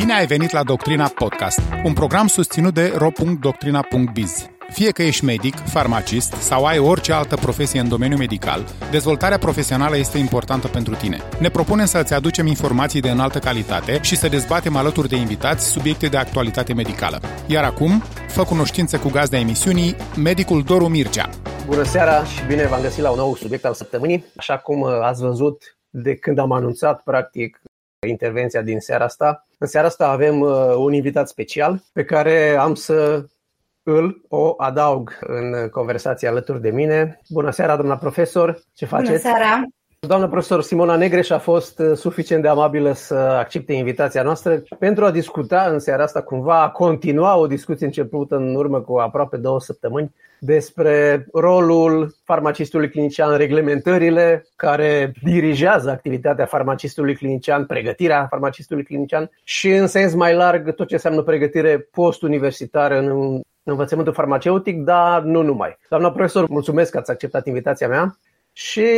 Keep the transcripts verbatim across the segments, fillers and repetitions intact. Bine ai venit la Doctrina Podcast, un program susținut de ro punct doctrina punct biz. Fie că ești medic, farmacist sau ai orice altă profesie în domeniul medical, dezvoltarea profesională este importantă pentru tine. Ne propunem să îți aducem informații de înaltă calitate și să dezbatem alături de invitați subiecte de actualitate medicală. Iar acum, fă cunoștință cu gazda emisiunii, medicul Doru Mircea. Bună seara și bine v-am găsit la un nou subiect al săptămânii. Așa cum ați văzut de când am anunțat, practic, intervenția din seara asta, în seara asta avem un invitat special pe care am să îl o adaug în conversație alături de mine. Bună seara, doamna profesor! Ce faceți? Bună seara! Doamna profesor Simona Negreș a fost suficient de amabilă să accepte invitația noastră pentru a discuta în seara asta, cumva a continua o discuție începută în urmă cu aproape două săptămâni despre rolul farmacistului clinician, reglementările care dirigează activitatea farmacistului clinician, pregătirea farmacistului clinician și în sens mai larg tot ce înseamnă pregătire postuniversitară în învățământul farmaceutic, dar nu numai. Doamna profesor, mulțumesc că ați acceptat invitația mea. Și,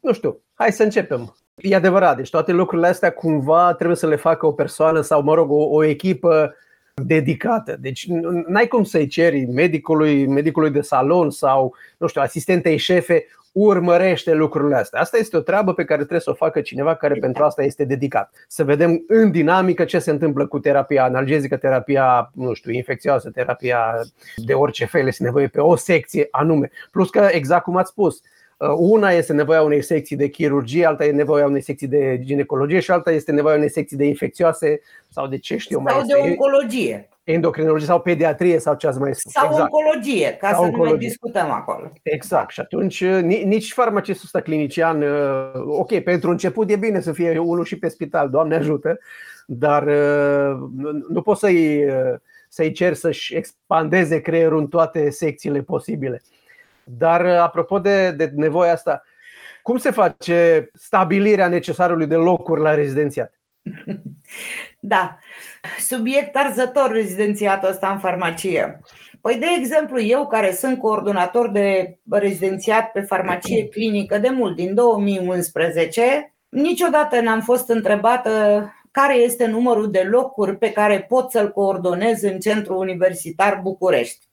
nu știu, hai să începem. E adevărat, deci toate lucrurile astea cumva trebuie să le facă o persoană sau, mă rog, o, o echipă dedicată. Deci n-ai cum să-i ceri medicului, medicului de salon sau, nu știu, asistentei șefe, urmărește lucrurile astea. Asta este o treabă pe care trebuie să o facă cineva care pentru asta este dedicat. Să vedem în dinamică ce se întâmplă cu terapia analgezică, terapia, nu știu, infecțioasă, terapia de orice fel, este nevoie pe o secție anume. Plus că, exact cum ați spus, una este nevoia unei secții de chirurgie, alta e nevoia unei secții de ginecologie și alta este nevoia unei secții de infecțioase sau de ce știu mai sau este, de oncologie, endocrinologie sau pediatrie sau ce ați mai spus. Sau exact. Oncologie, ca sau să oncologie. Nu mai discutăm acolo. Exact, și atunci nici farmacistul ăsta clinician, ok, pentru început e bine să fie unul și pe spital, Doamne ajută, dar nu poți să-i, să-i ceri să-și expandeze creierul în toate secțiile posibile. Dar apropo de, de nevoia asta, cum se face stabilirea necesarului de locuri la rezidențiat? Da, subiect arzător rezidențiatul ăsta în farmacie. Păi, de exemplu, eu care sunt coordonator de rezidențiat pe farmacie clinică de mult, din două mii unsprezece, niciodată n-am fost întrebată care este numărul de locuri pe care pot să-l coordonez în Centrul Universitar București.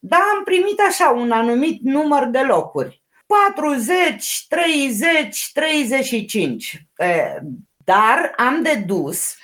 Dar am primit așa un anumit număr de locuri, patruzeci, treizeci, treizeci și cinci, dar am dedus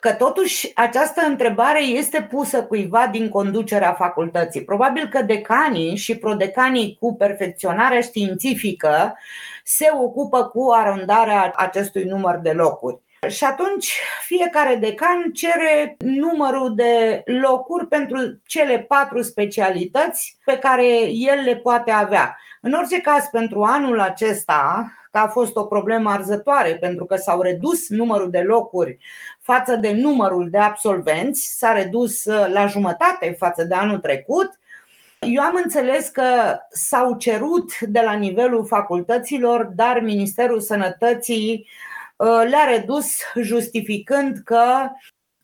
că totuși această întrebare este pusă cuiva din conducerea facultății. Probabil că decanii și prodecanii cu perfecționarea științifică se ocupă cu arondarea acestui număr de locuri. Și atunci fiecare decan cere numărul de locuri pentru cele patru specialități pe care el le poate avea. În orice caz, pentru anul acesta, că a fost o problemă arzătoare pentru că s-au redus numărul de locuri față de numărul de absolvenți, s-a redus la jumătate față de anul trecut, eu am înțeles că s-au cerut de la nivelul facultăților, dar Ministerul Sănătății le-a redus justificând că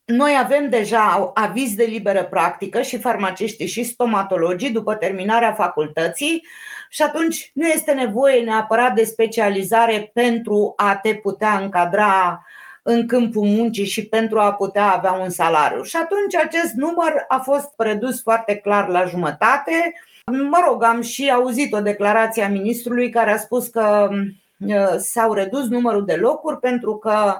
noi avem deja aviz de liberă practică și farmaciștii și stomatologii după terminarea facultății și atunci nu este nevoie neapărat de specializare pentru a te putea încadra în câmpul muncii și pentru a putea avea un salariu. Și atunci acest număr a fost redus foarte clar la jumătate. Mă rog, am și auzit o declarație a ministrului care a spus că s-au redus numărul de locuri pentru că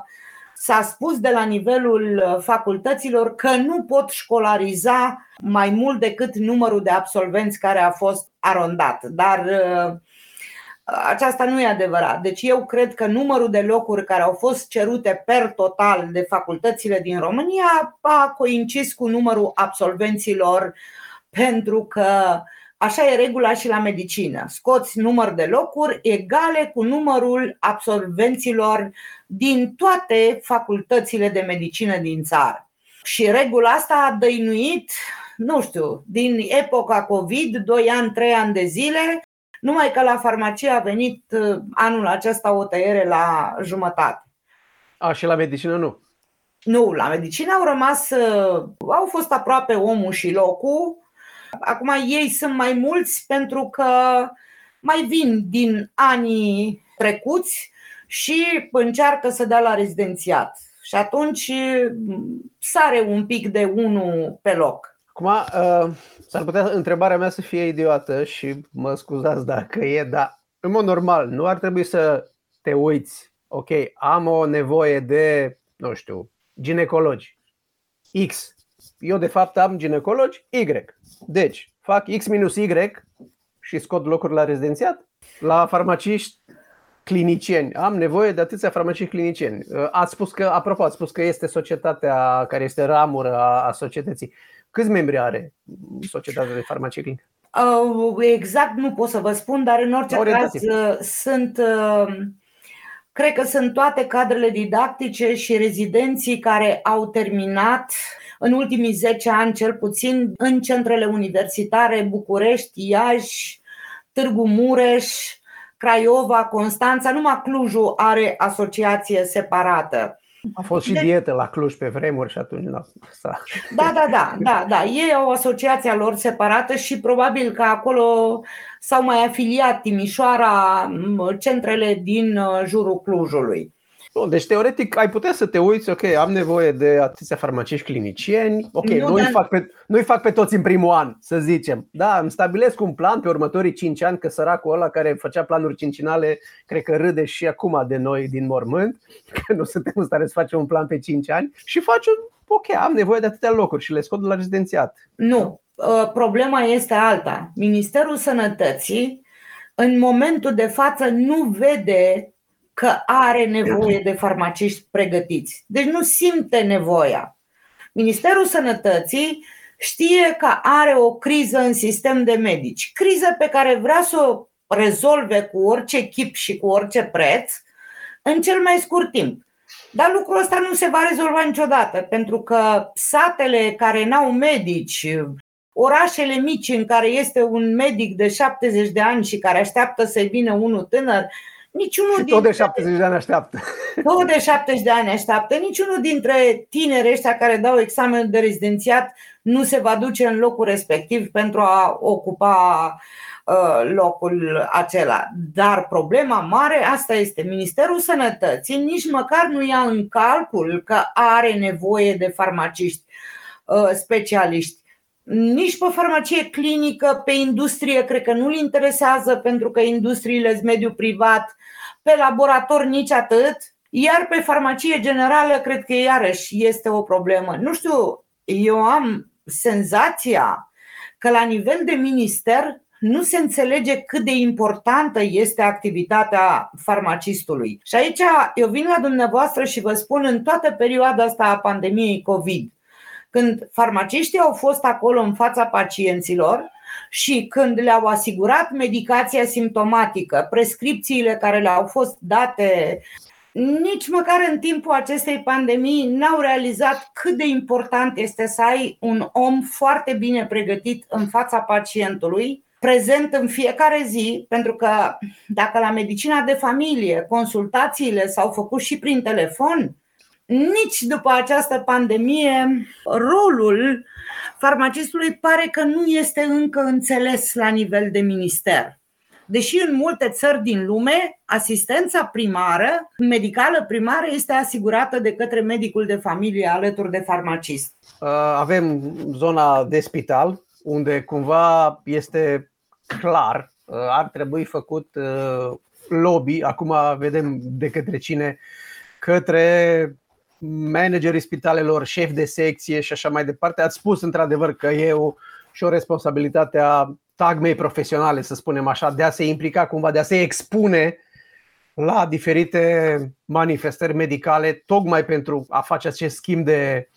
s-a spus de la nivelul facultăților că nu pot școlariza mai mult decât numărul de absolvenți care a fost arondat. Dar aceasta nu e adevărat. Deci eu cred că numărul de locuri care au fost cerute per total de facultățile din România a coincis cu numărul absolvenților pentru că așa e regula și la medicină. Scoți număr de locuri egale cu numărul absolvenților din toate facultățile de medicină din țară. Și regula asta a dăinuit, nu știu, din epoca COVID, doi ani, trei ani de zile, numai că la farmacie a venit anul acesta o tăiere la jumătate. A, și la medicină nu? Nu, la medicină au rămas, au fost aproape omul și locul. Acum ei sunt mai mulți pentru că mai vin din anii trecuți și încearcă să dea la rezidențiat. Și atunci sare un pic de unul pe loc. Acum, s-ar putea întrebarea mea să fie idiotă și mă scuzați dacă e, dar în mod normal nu ar trebui să te uiți. Ok, am o nevoie de, nu știu, ginecologi X. Eu de fapt am ginecologi Y. Deci fac X minus Y și scot locuri la rezidențiat, la farmaciști clinicieni. Am nevoie de atâția farmaciști clinicieni. Ați spus că, apropo, ați spus că este societatea care este ramură a societății. Câți membri are societatea de farmacie clinică? Exact nu pot să vă spun, dar în orice orientativ. Caz sunt, cred că sunt toate cadrele didactice și rezidenții care au terminat în ultimii zece ani cel puțin în centrele universitare București, Iași, Târgu Mureș, Craiova, Constanța. Numai Clujul are asociație separată. A fost și dietă la Cluj pe vremuri și atunci nu. Da, da, da, da, da. Ei au asociația lor separată și probabil că acolo s-au mai afiliat Timișoara, centrele din jurul Clujului. Deci teoretic ai putea să te uiți, ok, am nevoie de atâția farmaciști clinicieni, ok, nu, nu, dar... îi fac pe, nu îi fac pe toți în primul an, să zicem. Da, îmi stabilesc un plan pe următorii cinci ani, că săracul ăla care făcea planuri cincinale, cred că râde și acum de noi din mormânt, că nu suntem în stare să facem un plan pe cinci ani și faci un, ok, am nevoie de atâtea locuri și le scot la rezidențiat. Nu, problema este alta. Ministerul Sănătății în momentul de față nu vede că are nevoie de farmaciști pregătiți. Deci nu simte nevoia. Ministerul Sănătății știe că are o criză în sistem de medici. Criză pe care vrea să o rezolve cu orice chip și cu orice preț în cel mai scurt timp. Dar lucrul ăsta nu se va rezolva niciodată, pentru că satele care n-au medici, orașele mici în care este un medic de șaptezeci de ani și care așteaptă să vină unul tânăr, niciunul și tot de șaptezeci de ani așteaptă. Tot de șaptezeci de ani așteaptă. Niciunul dintre tineri ăștia care dau examenul de rezidențiat nu se va duce în locul respectiv pentru a ocupa uh, locul acela. Dar problema mare, asta este, Ministerul Sănătății nici măcar nu ia în calcul că are nevoie de farmaciști uh, specialiști. Nici pe farmacie clinică, pe industrie, cred că nu-l interesează, pentru că industriile sunt mediul privat, pe laborator nici atât, iar pe farmacie generală cred că iarăși este o problemă. Nu știu, eu am senzația că la nivel de minister nu se înțelege cât de importantă este activitatea farmacistului. Și aici eu vin la dumneavoastră și vă spun, în toată perioada asta a pandemiei COVID, când farmaciștii au fost acolo în fața pacienților și când le-au asigurat medicația simptomatică, prescripțiile care le-au fost date, nici măcar în timpul acestei pandemii n-au realizat cât de important este să ai un om foarte bine pregătit în fața pacientului, prezent în fiecare zi, pentru că dacă la medicina de familie consultațiile s-au făcut și prin telefon, nici după această pandemie, rolul farmacistului pare că nu este încă înțeles la nivel de minister. Deși în multe țări din lume, asistența primară, medicală primară, este asigurată de către medicul de familie alături de farmacist. Avem zona de spital, unde cumva este clar, ar trebui făcut lobby, acum vedem de către cine, către managerii spitalelor, șefi de secție și așa mai departe. Ați spus într-adevăr că e o, și o responsabilitate a tagmei profesionale, să spunem așa, de a se implica cumva, de a se expune la diferite manifestări medicale, tocmai pentru a face acest schimb de,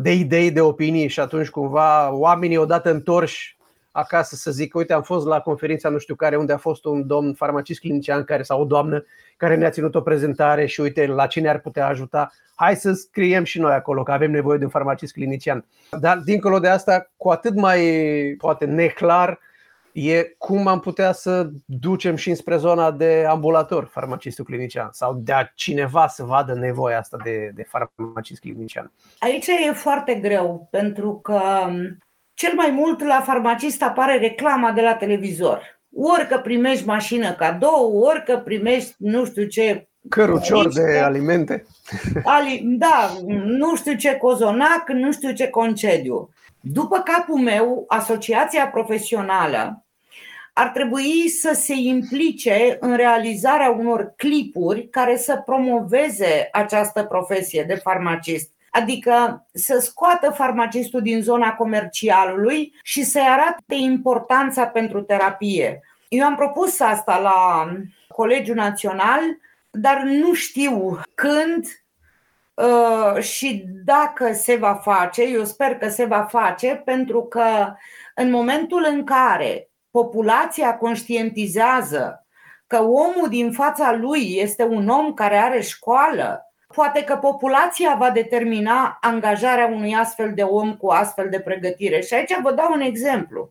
de idei, de opinii. Și atunci cumva oamenii odată întorși acasă să zic, uite, am fost la conferința nu știu care, unde a fost un domn farmacist clinician care, sau o doamnă care ne-a ținut o prezentare și uite la cine ar putea ajuta. Hai să scriem și noi acolo că avem nevoie de un farmacist clinician. Dar dincolo de asta, cu atât mai poate neclar e cum am putea să ducem și înspre zona de ambulator farmacistul clinician sau de a cineva să vadă nevoia asta de, de farmacist clinician. Aici e foarte greu, pentru că cel mai mult la farmacist apare reclama de la televizor. Ori că primești mașină cadou, ori că primești nu știu ce Cărucior de alimente. Da, nu știu ce cozonac, nu știu ce concediu. După capul meu, asociația profesională ar trebui să se implice în realizarea unor clipuri care să promoveze această profesie de farmacist. Adică să scoată farmacistul din zona comercialului și să-i arate importanța pentru terapie. Eu am propus asta la Colegiul Național, dar nu știu când uh, și dacă se va face. Eu sper că se va face, pentru că în momentul în care populația conștientizează că omul din fața lui este un om care are școală, poate că populația va determina angajarea unui astfel de om cu astfel de pregătire. Și aici vă dau un exemplu.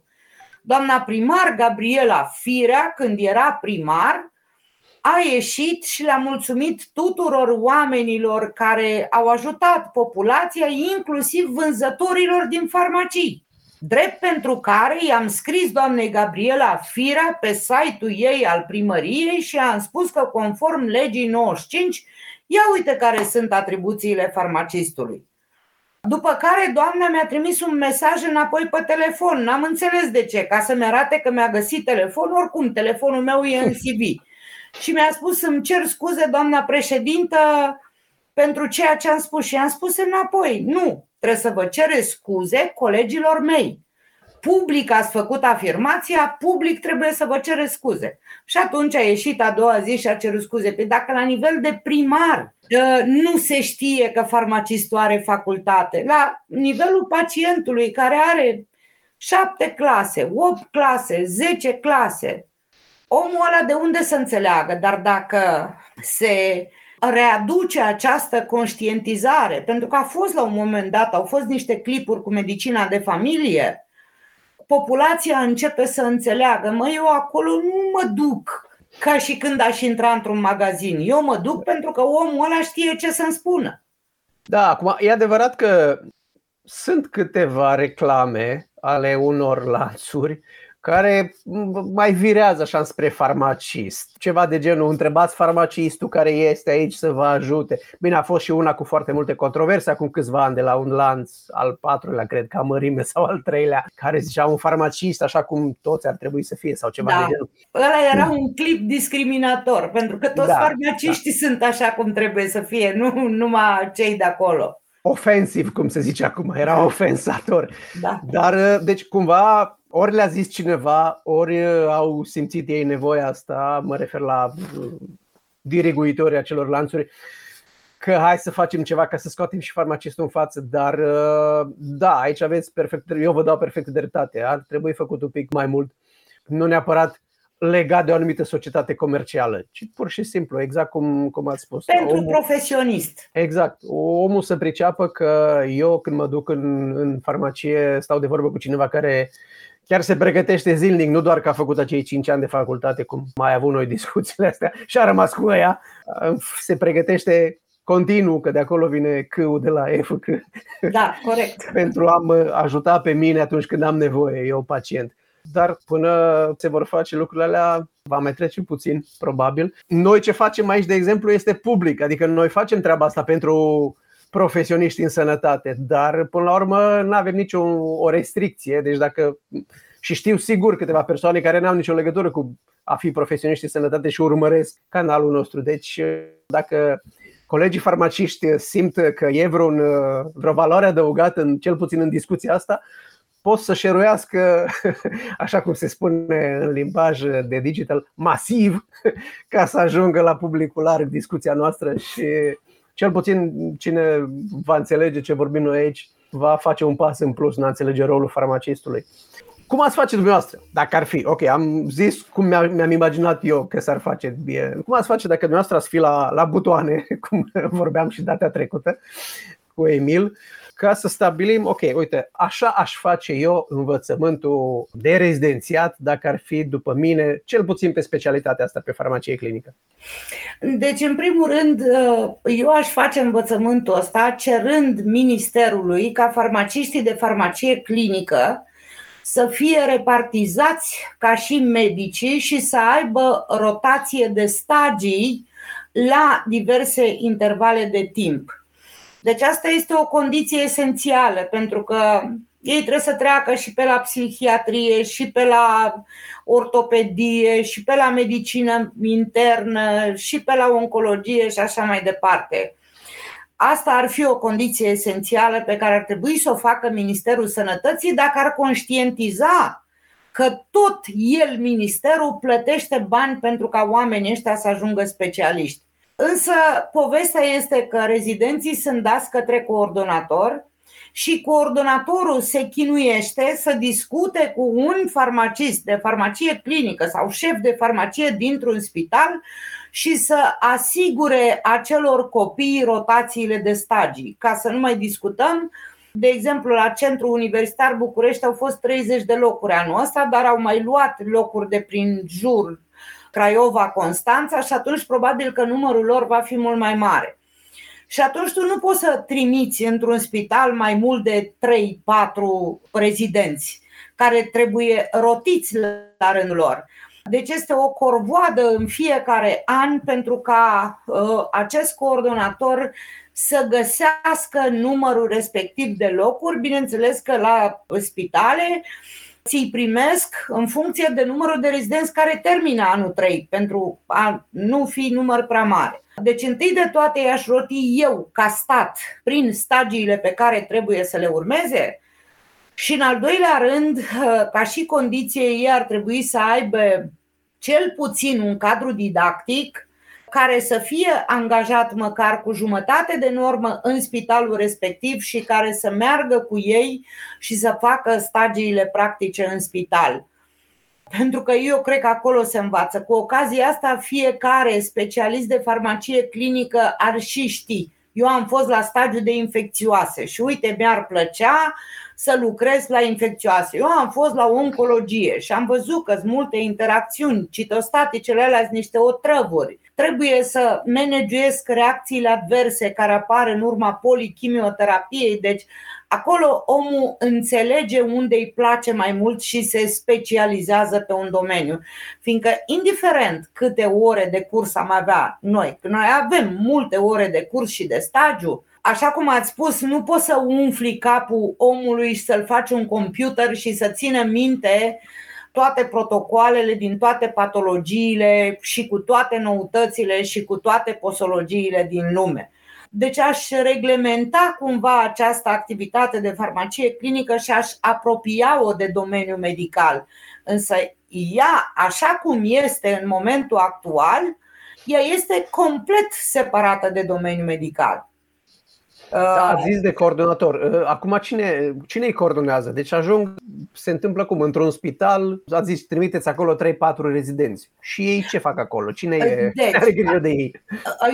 Doamna primar Gabriela Firea, când era primar, a ieșit și le-a mulțumit tuturor oamenilor care au ajutat populația, inclusiv vânzătorilor din farmacii. Drept pentru care i-am scris doamnei Gabriela Firea pe site-ul ei al primăriei și am spus că conform legii nouăzeci și cinci, ia uite care sunt atribuțiile farmacistului. După care doamna mi-a trimis un mesaj înapoi pe telefon, n-am înțeles de ce, ca să-mi arate că mi-a găsit telefonul, oricum telefonul meu e în C V. Și mi-a spus: îmi cer scuze, doamna președintă, pentru ceea ce am spus. Și am spus înapoi: nu, trebuie să vă cereți scuze colegilor mei. Public ați făcut afirmația, public trebuie să vă cereți scuze. Și atunci a ieșit a doua zi și a cerut scuze. Păi dacă la nivel de primar nu se știe că farmacistul are facultate, la nivelul pacientului care are șapte clase, opt clase, zece clase, omul ăla de unde să înțeleagă? Dar dacă se readuce această conștientizare, pentru că a fost la un moment dat, au fost niște clipuri cu medicina de familie, populația începe să înțeleagă: mă, eu acolo nu mă duc ca și când aș intra într-un magazin, eu mă duc pentru că omul ăla știe ce să-mi spună. Da, acum e adevărat că sunt câteva reclame ale unor lanțuri care mai virează așa spre farmacist. Ceva de genul: întrebați farmacistul care este aici să vă ajute. Bine, a fost și una cu foarte multe controverse acum câțiva ani de la un lanț, al patrulea, cred că a mărime sau al treilea, care zicea: un farmacist așa cum toți ar trebui să fie, sau ceva da. de genul. Ăla era un clip discriminator, pentru că toți da, farmaciștii da. sunt așa cum trebuie să fie, nu numai cei de acolo. Ofensiv, cum se zice acum, era ofensator. Da. Dar deci cumva ori le-a zis cineva, ori au simțit ei nevoia asta, mă refer la diriguitorii acelor lanțuri, că hai să facem ceva ca să scoatem și farmacistul în față. Dar da, aici aveți perfect, eu vă dau perfect dreptate, ar trebui făcut un pic mai mult, nu neapărat legat de o anumită societate comercială, ci pur și simplu, exact cum, cum ați spus. Pentru omul, profesionist. Exact. Omul să priceapă că eu când mă duc în, în farmacie stau de vorbă cu cineva care chiar se pregătește zilnic, nu doar că a făcut acei cinci ani de facultate, cum mai avut noi discuțiile astea și a rămas cu ea. Se pregătește continuu, că de acolo vine C-ul de la F C. Da, corect. Pentru a mă ajuta pe mine atunci când am nevoie, eu pacient. Dar până se vor face lucrurile alea, va mai trece puțin, probabil. Noi ce facem aici, de exemplu, este public. Adică noi facem treaba asta pentru profesioniști în sănătate, dar până la urmă nu avem nicio o restricție. Deci dacă, și știu sigur câteva persoane care n-au nicio legătură cu a fi profesioniști în sănătate și urmăresc canalul nostru. Deci dacă colegii farmaciști simt că e vreun, vreo valoare adăugată, în, cel puțin în discuția asta, pot să șeruiască, așa cum se spune în limbaj de digital, masiv, ca să ajungă la publicul larg discuția noastră și cel puțin cine va înțelege ce vorbim noi aici va face un pas în plus în a înțelege rolul farmacistului. Cum ați face dumneavoastră, dacă ar fi? Ok, am zis cum mi-am imaginat eu că s-ar face. Cum ați face dacă dumneavoastră ați fi la, la butoane, cum vorbeam și data trecută cu Emil, ca să stabilim, ok, uite, așa aș face eu învățământul de rezidențiat dacă ar fi după mine, cel puțin pe specialitatea asta, pe farmacie clinică? Deci, în primul rând, eu aș face învățământul ăsta cerând ministerului ca farmaciștii de farmacie clinică să fie repartizați ca și medicii și să aibă rotație de stagii la diverse intervale de timp. Deci asta este o condiție esențială, pentru că ei trebuie să treacă și pe la psihiatrie, și pe la ortopedie, și pe la medicină internă, și pe la oncologie și așa mai departe. Asta ar fi o condiție esențială pe care ar trebui să o facă Ministerul Sănătății dacă ar conștientiza că tot el, ministerul, plătește bani pentru ca oamenii ăștia să ajungă specialiști. Însă povestea este că rezidenții sunt dați către coordonator și coordonatorul se chinuiește să discute cu un farmacist de farmacie clinică sau șef de farmacie dintr-un spital și să asigure acelor copii rotațiile de stagii. Ca să nu mai discutăm, de exemplu, la Centrul Universitar București au fost treizeci de locuri anul ăsta, dar au mai luat locuri de prin jur, Craiova, Constanța, și atunci probabil că numărul lor va fi mult mai mare. Și atunci tu nu poți să trimiți într-un spital mai mult de trei patru rezidenți care trebuie rotiți la rândul lor. Deci este o corvoadă în fiecare an pentru ca uh, acest coordonator să găsească numărul respectiv de locuri. Bineînțeles că la spitale ți-i primesc în funcție de numărul de rezidenți care termină anul trei, pentru a nu fi număr prea mare. Deci întâi de toate i-aș roti eu ca stat prin stagiile pe care trebuie să le urmeze. Și în al doilea rând, ca și condiție, ei ar trebui să aibă cel puțin un cadru didactic care să fie angajat măcar cu jumătate de normă în spitalul respectiv și care să meargă cu ei și să facă stagiile practice în spital. Pentru că eu cred că acolo se învață. Cu ocazia asta, fiecare specialist de farmacie clinică ar și ști. Eu am fost la stagiu de infecțioase și uite, mi-ar plăcea să lucrez la infecțioase. Eu am fost la oncologie și am văzut că sunt multe interacțiuni, citostaticele alea sunt niște otrăvuri. Trebuie să managiesc reacțiile adverse care apar în urma polichimioterapiei. Deci acolo omul înțelege unde îi place mai mult și se specializează pe un domeniu. Fiindcă indiferent câte ore de curs am avea noi, că noi avem multe ore de curs și de stagiu, așa cum ați spus, nu poți să umfli capul omului și să-l faci un computer și să țină minte toate protocoalele din toate patologiile și cu toate noutățile și cu toate posologiile din lume. Deci aș reglementa cumva această activitate de farmacie clinică și aș apropia-o de domeniul medical. Însă ea, așa cum este în momentul actual, ea este complet separată de domeniul medical. Da, a zis de coordonator. Acum cine, cine îi coordonează? Deci ajung, se întâmplă cum? Într-un spital, ați zis, trimiteți acolo trei patru rezidenți. Și ei ce fac acolo? Cine e? Deci, are grijă de ei?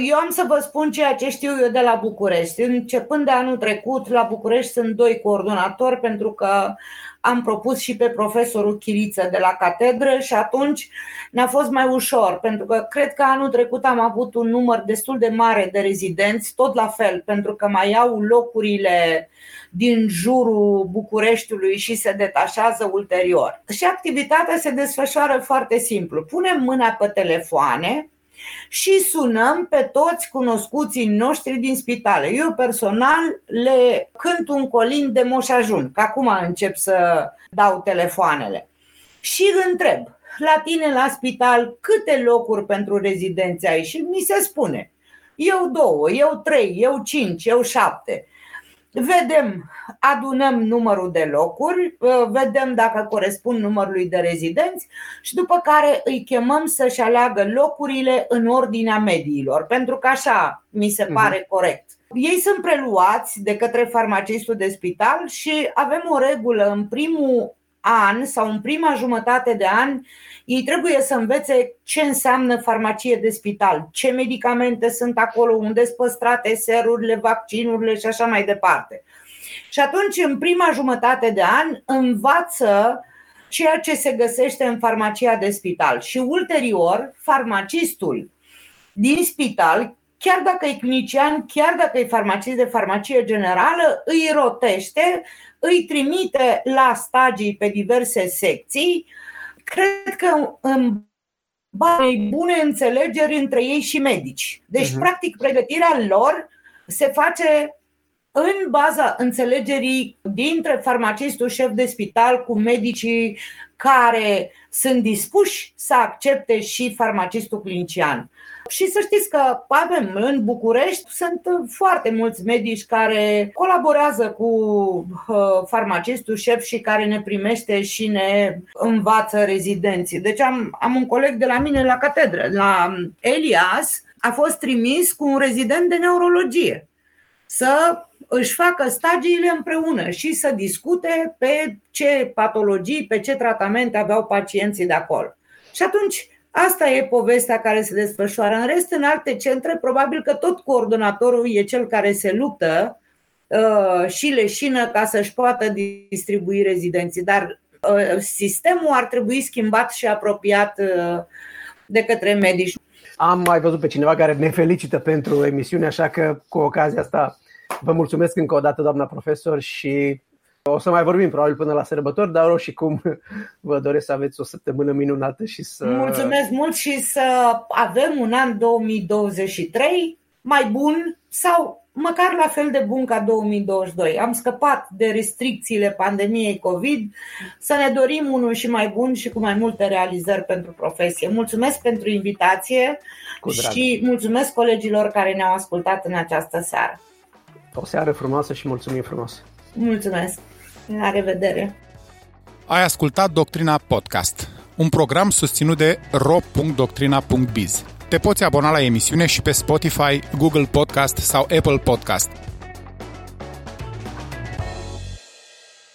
Eu am să vă spun ceea ce știu eu de la București. Începând de anul trecut, la București sunt doi coordonatori, pentru că am propus și pe profesorul Chiriță de la catedră și atunci ne-a fost mai ușor, pentru că cred că anul trecut am avut un număr destul de mare de rezidenți, tot la fel, pentru că mai au locurile din jurul Bucureștiului și se detașează ulterior. Și activitatea se desfășoară foarte simplu. Punem mâna pe telefoane și sunăm pe toți cunoscuții noștri din spitale. Eu personal le cânt un colin de Moș Ajun, că acum încep să dau telefoanele. Și întreb, la tine la spital câte locuri pentru rezidenți ai? Și mi se spune, eu două, eu trei, eu cinci, eu șapte. Vedem, adunăm numărul de locuri, vedem dacă corespund numărului de rezidenți și după care îi chemăm să-și aleagă locurile în ordinea mediilor, pentru că așa mi se pare corect. Ei sunt preluați de către farmacistul de spital și avem o regulă: în primul an sau în prima jumătate de an ei trebuie să învețe ce înseamnă farmacie de spital, ce medicamente sunt acolo, unde sunt păstrate serurile, vaccinurile și așa mai departe. Și atunci în prima jumătate de an învață ceea ce se găsește în farmacia de spital și ulterior farmacistul din spital, chiar dacă e clinician, chiar dacă e farmacist de farmacie generală, îi rotește, îi trimite la stagii pe diverse secții. Cred că în unei bune înțelegeri între ei și medici. Deci, uh-huh. practic, pregătirea lor se face în baza înțelegerii dintre farmacistul șef de spital cu medicii care sunt dispuși să accepte și farmacistul clinician. Și să știți că avem în București, sunt foarte mulți medici care colaborează cu farmacistul șef și care ne primește și ne învață rezidenții. Deci am, am un coleg de la mine la catedră, la Elias, a fost trimis cu un rezident de neurologie să își facă stagiile împreună și să discute pe ce patologii, pe ce tratamente aveau pacienții de acolo. Și atunci, asta e povestea care se desfășoară. În rest, în alte centre, probabil că tot coordonatorul e cel care se luptă uh, și leșină ca să-și poată distribui rezidenții. Dar uh, sistemul ar trebui schimbat și apropiat uh, de către medici. Am mai văzut pe cineva care ne felicită pentru emisiune, așa că cu ocazia asta vă mulțumesc încă o dată, doamna profesor, și o să mai vorbim probabil până la sărbători, dar oricum vă doresc să aveți o săptămână minunată și să... Mulțumesc mult și să avem un an două mii douăzeci și trei mai bun sau măcar la fel de bun ca două mii douăzeci și doi. Am scăpat de restricțiile pandemiei COVID, să ne dorim unul și mai bun și cu mai multe realizări pentru profesie. Mulțumesc pentru invitație și mulțumesc colegilor care ne-au ascultat în această seară. O seară frumoasă și mulțumim frumos! Mulțumesc! La revedere! Ai ascultat Doctrina Podcast, un program susținut de ro punct doctrina punct biz. Te poți abona la emisiune și pe Spotify, Google Podcast sau Apple Podcast.